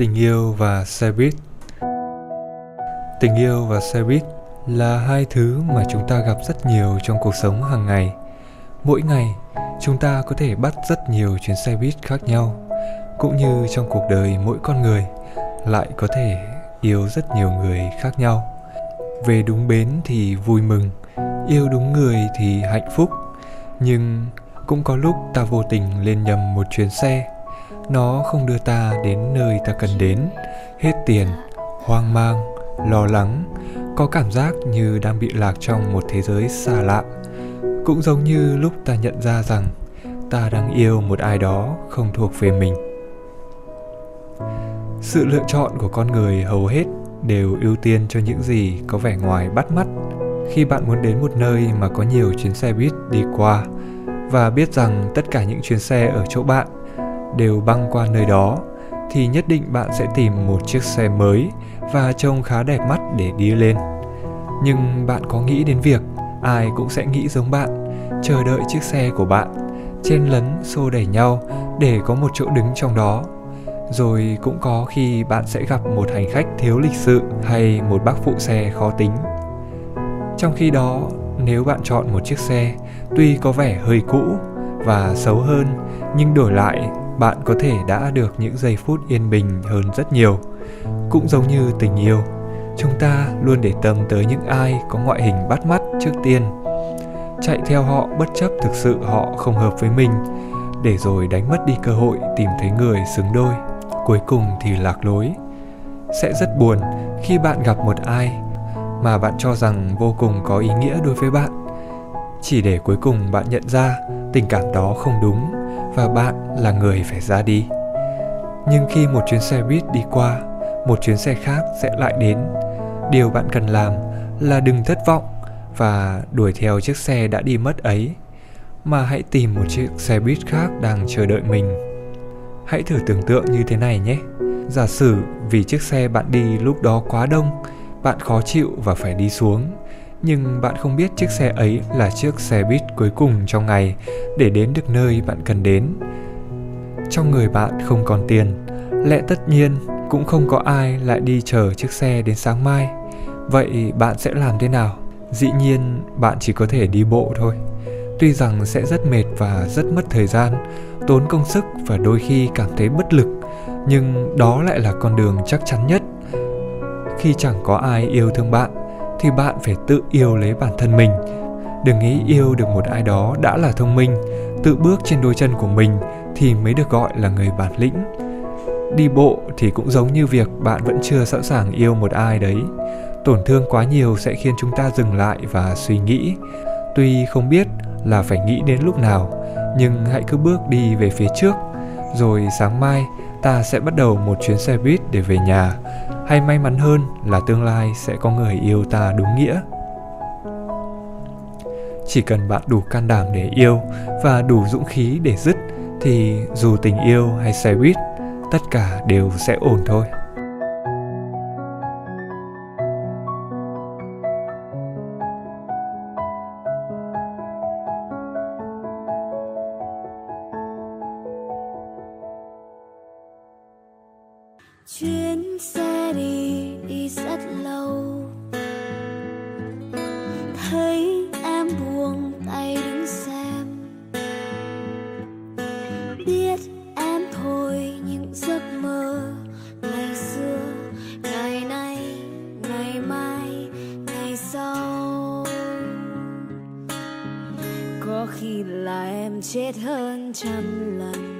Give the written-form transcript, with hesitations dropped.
Tình yêu và xe buýt. Tình yêu và xe buýt là hai thứ mà chúng ta gặp rất nhiều trong cuộc sống hàng ngày. Mỗi ngày, chúng ta có thể bắt rất nhiều chuyến xe buýt khác nhau. Cũng như trong cuộc đời mỗi con người, lại có thể yêu rất nhiều người khác nhau. Về đúng bến thì vui mừng, yêu đúng người thì hạnh phúc. Nhưng cũng có lúc ta vô tình lên nhầm một chuyến xe. Nó không đưa ta đến nơi ta cần đến, hết tiền, hoang mang, lo lắng, có cảm giác như đang bị lạc trong một thế giới xa lạ. Cũng giống như lúc ta nhận ra rằng ta đang yêu một ai đó không thuộc về mình. Sự lựa chọn của con người hầu hết đều ưu tiên cho những gì có vẻ ngoài bắt mắt. Khi bạn muốn đến một nơi mà có nhiều chuyến xe buýt đi qua và biết rằng tất cả những chuyến xe ở chỗ bạn đều băng qua nơi đó, thì nhất định bạn sẽ tìm một chiếc xe mới và trông khá đẹp mắt để đi lên. Nhưng bạn có nghĩ đến việc ai cũng sẽ nghĩ giống bạn, chờ đợi chiếc xe của bạn, chen lấn xô đẩy nhau để có một chỗ đứng trong đó. Rồi cũng có khi bạn sẽ gặp một hành khách thiếu lịch sự hay một bác phụ xe khó tính. Trong khi đó, nếu bạn chọn một chiếc xe tuy có vẻ hơi cũ và xấu hơn, nhưng đổi lại bạn có thể đã được những giây phút yên bình hơn rất nhiều. Cũng giống như tình yêu, chúng ta luôn để tâm tới những ai có ngoại hình bắt mắt trước tiên, chạy theo họ bất chấp thực sự họ không hợp với mình, để rồi đánh mất đi cơ hội tìm thấy người xứng đôi, cuối cùng thì lạc lối. Sẽ rất buồn khi bạn gặp một ai mà bạn cho rằng vô cùng có ý nghĩa đối với bạn, chỉ để cuối cùng bạn nhận ra tình cảm đó không đúng và bạn là người phải ra đi. Nhưng khi một chuyến xe buýt đi qua, một chuyến xe khác sẽ lại đến. Điều bạn cần làm là đừng thất vọng và đuổi theo chiếc xe đã đi mất ấy, mà hãy tìm một chiếc xe buýt khác đang chờ đợi mình. Hãy thử tưởng tượng như thế này nhé. Giả sử vì chiếc xe bạn đi lúc đó quá đông, bạn khó chịu và phải đi xuống, nhưng bạn không biết chiếc xe ấy là chiếc xe buýt cuối cùng trong ngày để đến được nơi bạn cần đến. Trong người bạn không còn tiền, lẽ tất nhiên cũng không có ai lại đi chờ chiếc xe đến sáng mai. Vậy bạn sẽ làm thế nào? Dĩ nhiên bạn chỉ có thể đi bộ thôi. Tuy rằng sẽ rất mệt và rất mất thời gian, tốn công sức và đôi khi cảm thấy bất lực, nhưng đó lại là con đường chắc chắn nhất. Khi chẳng có ai yêu thương bạn, thì bạn phải tự yêu lấy bản thân mình. Đừng nghĩ yêu được một ai đó đã là thông minh, tự bước trên đôi chân của mình thì mới được gọi là người bản lĩnh. Đi bộ thì cũng giống như việc bạn vẫn chưa sẵn sàng yêu một ai đấy. Tổn thương quá nhiều sẽ khiến chúng ta dừng lại và suy nghĩ. Tuy không biết là phải nghĩ đến lúc nào, nhưng hãy cứ bước đi về phía trước. Rồi sáng mai ta sẽ bắt đầu một chuyến xe buýt để về nhà. Hay may mắn hơn là tương lai sẽ có người yêu ta đúng nghĩa. Chỉ cần bạn đủ can đảm để yêu và đủ dũng khí để dứt, thì dù tình yêu hay xe buýt, tất cả đều sẽ ổn thôi. Chuyến xe đi rất lâu, thấy em buông tay đứng xem, biết em thôi những giấc mơ ngày xưa, ngày nay, ngày mai, ngày sau. Có khi là em chết hơn trăm lần.